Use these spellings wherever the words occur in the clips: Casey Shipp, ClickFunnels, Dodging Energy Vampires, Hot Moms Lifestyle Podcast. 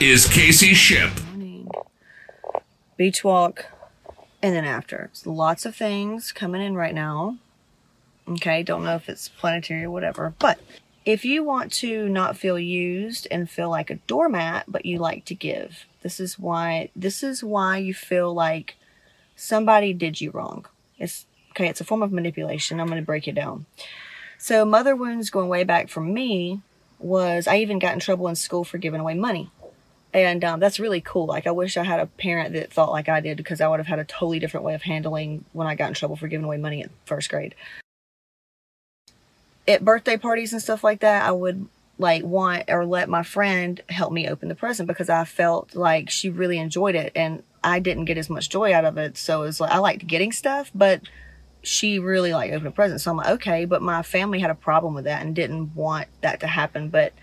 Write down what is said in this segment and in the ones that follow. is Casey Shipp. Beach walk, and then after. It's lots of things coming in right now. Okay, don't know if it's planetary or whatever, but if you want to not feel used and feel like a doormat, but you like to give, this is why you feel like somebody did you wrong. It's a form of manipulation. I'm going to break it down. So mother wounds going way back for me was I even got in trouble in school for giving away money. And that's really cool. Like, I wish I had a parent that thought like I did, because I would have had a totally different way of handling when I got in trouble for giving away money at first grade. At birthday parties and stuff like that, I would let my friend help me open the present, because I felt like she really enjoyed it and I didn't get as much joy out of it. So it was like, I liked getting stuff, but she really liked opening presents. So I'm like, okay, but my family had a problem with that and didn't want that to happen. But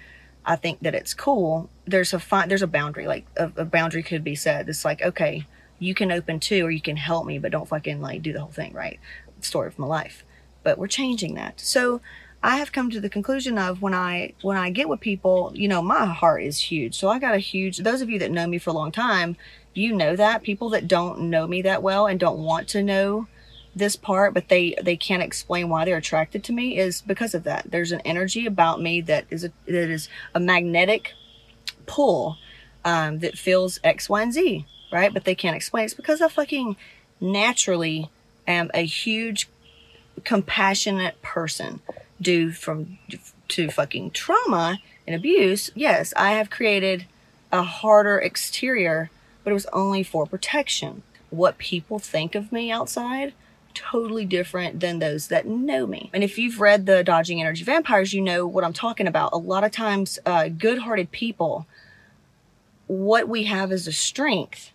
I think that it's cool. There's a boundary, like a boundary could be set. It's like, okay, you can open too, or you can help me, but don't fucking like do the whole thing, right? Story of my life. But we're changing that. So I have come to the conclusion of when I get with people, you know, my heart is huge. So I got a huge, those of you that know me for a long time, you know that. People that don't know me that well and don't want to know this part, but they can't explain why they're attracted to me, is because of that. There's an energy about me that is a magnetic pull that feels X, Y, and Z, right? But they can't explain it. It's because I fucking naturally am a huge compassionate person due to fucking trauma and abuse. Yes, I have created a harder exterior, but it was only for protection. What people think of me outside, totally different than those that know me. And if you've read the Dodging Energy Vampires, you know what I'm talking about. A lot of times, good-hearted people, what we have as a strength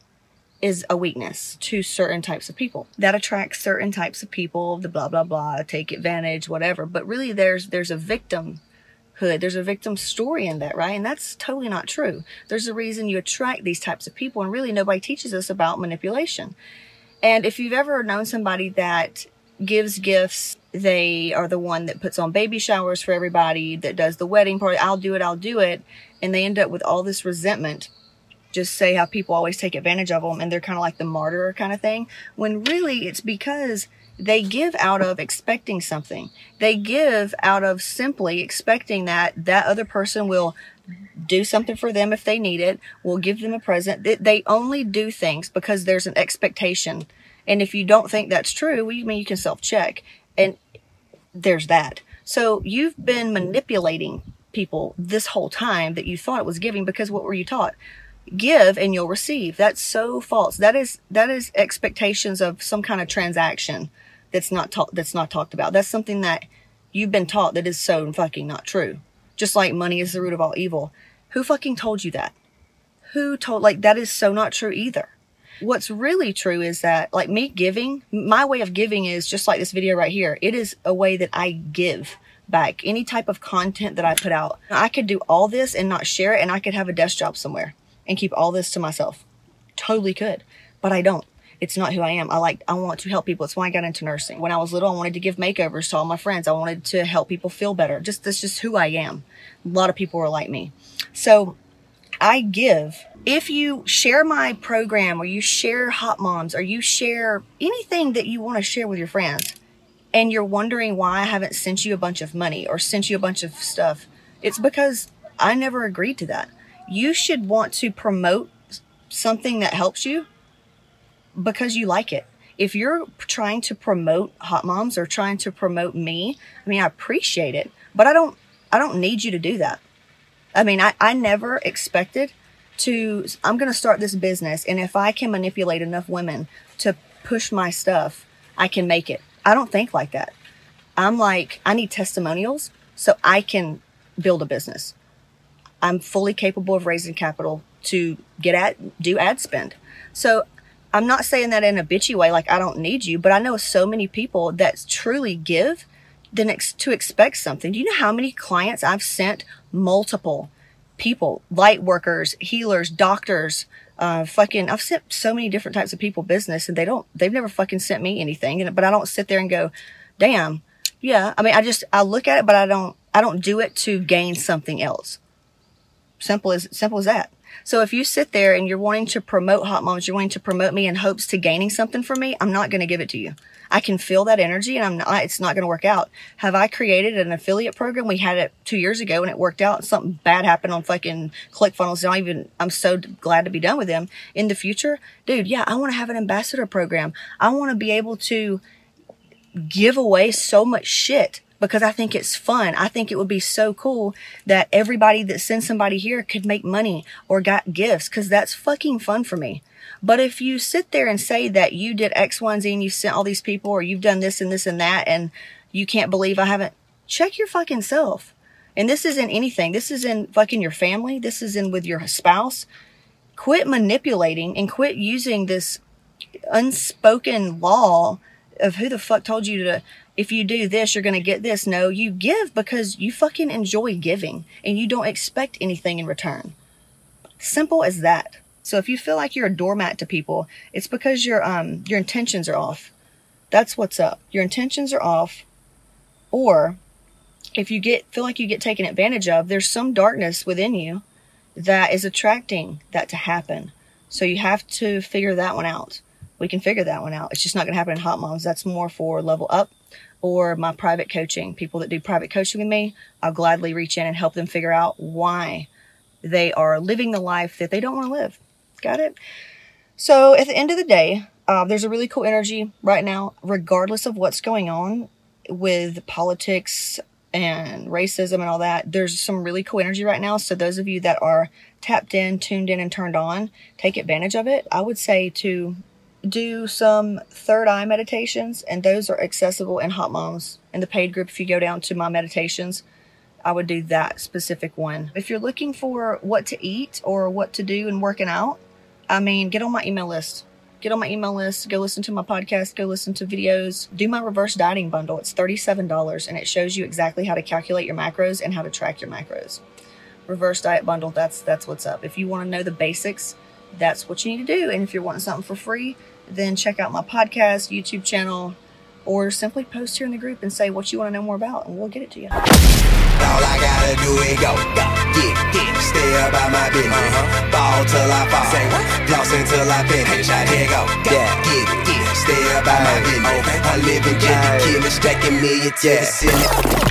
is a weakness to certain types of people. That attracts certain types of people, the blah, blah, blah, take advantage, whatever. But really, there's a victimhood. There's a victim story in that, right? And that's totally not true. There's a reason you attract these types of people, and really nobody teaches us about manipulation. And if you've ever known somebody that gives gifts, they are the one that puts on baby showers for everybody, that does the wedding party, I'll do it, and they end up with all this resentment. Just say how people always take advantage of them, and they're kind of like the martyr kind of thing, when really it's because they give out of expecting something. They give out of simply expecting that other person will do something for them if they need it, will give them a present. They only do things because there's an expectation. And if you don't think that's true, you can self-check. And there's that. So you've been manipulating people this whole time that you thought it was giving, because what were you taught? Give and you'll receive. That's so false. That is expectations of some kind of transaction that's not talked about. That's something that you've been taught that is so fucking not true. Just like money is the root of all evil. Who fucking told you that? That is so not true either. What's really true is that, like, me giving, my way of giving is just like this video right here. It is a way that I give back any type of content that I put out. I could do all this and not share it, and I could have a desk job somewhere and keep all this to myself. Totally could, but I don't. It's not who I am. I want to help people. It's why I got into nursing. When I was little, I wanted to give makeovers to all my friends. I wanted to help people feel better. That's just who I am. A lot of people are like me. So I give. If you share my program, or you share Hot Moms, or you share anything that you want to share with your friends, and you're wondering why I haven't sent you a bunch of money or sent you a bunch of stuff, it's because I never agreed to that. You should want to promote something that helps you because you like it. If you're trying to promote Hot Moms or trying to promote me, I mean, I appreciate it, but I don't need you to do that. I mean, I never expected to, I'm going to start this business, and if I can manipulate enough women to push my stuff, I can make it. I don't think like that. I'm like, I need testimonials so I can build a business. I'm fully capable of raising capital to get at, do ad spend. So I'm not saying that in a bitchy way, like I don't need you, but I know so many people that truly give than to expect something. Do you know how many clients I've sent multiple people, light workers, healers, doctors, I've sent so many different types of people business, and they've never fucking sent me anything. And, but I don't sit there and go, damn. Yeah. I mean, I look at it, but I don't do it to gain something else. Simple as that. So if you sit there and you're wanting to promote Hot Moms, you're wanting to promote me in hopes to gaining something from me, I'm not going to give it to you. I can feel that energy, and it's not going to work out. Have I created an affiliate program? We had it 2 years ago and it worked out. Something bad happened on fucking ClickFunnels. I'm so glad to be done with them. In the future, dude, yeah, I want to have an ambassador program. I want to be able to give away so much shit, because I think it's fun. I think it would be so cool that everybody that sends somebody here could make money or got gifts, because that's fucking fun for me. But if you sit there and say that you did X, Y, and Z, and you sent all these people, or you've done this and this and that, and you can't believe I haven't, check your fucking self. And this isn't anything. This is in fucking your family. This is in with your spouse. Quit manipulating and quit using this unspoken law of who the fuck told you to, if you do this, you're going to get this. No, you give because you fucking enjoy giving and you don't expect anything in return. Simple as that. So if you feel like you're a doormat to people, it's because your intentions are off. That's what's up. Your intentions are off. Or if you feel like you get taken advantage of, there's some darkness within you that is attracting that to happen. So you have to figure that one out. We can figure that one out. It's just not going to happen in Hot Moms. That's more for Level Up or my private coaching. People that do private coaching with me, I'll gladly reach in and help them figure out why they are living the life that they don't want to live. Got it? So at the end of the day, there's a really cool energy right now, regardless of what's going on with politics and racism and all that. There's some really cool energy right now. So those of you that are tapped in, tuned in, and turned on, take advantage of it. I would say to do some third eye meditations, and those are accessible in Hot Moms. In the paid group, if you go down to my meditations, I would do that specific one. If you're looking for what to eat or what to do and working out, I mean, get on my email list. Get on my email list, go listen to my podcast, go listen to videos, do my reverse dieting bundle. It's $37 and it shows you exactly how to calculate your macros and how to track your macros. Reverse diet bundle, that's what's up. If you want to know the basics, that's what you need to do. And if you're wanting something for free, then check out my podcast, YouTube channel, or simply post here in the group and say what you want to know more about, and we'll get it to you. All I gotta do is go, get, stay up by my business, fall till I fall, say what? Lost until I finish, I did go, get, stay up by my business, I live and get the killer, stacking me into the ceiling.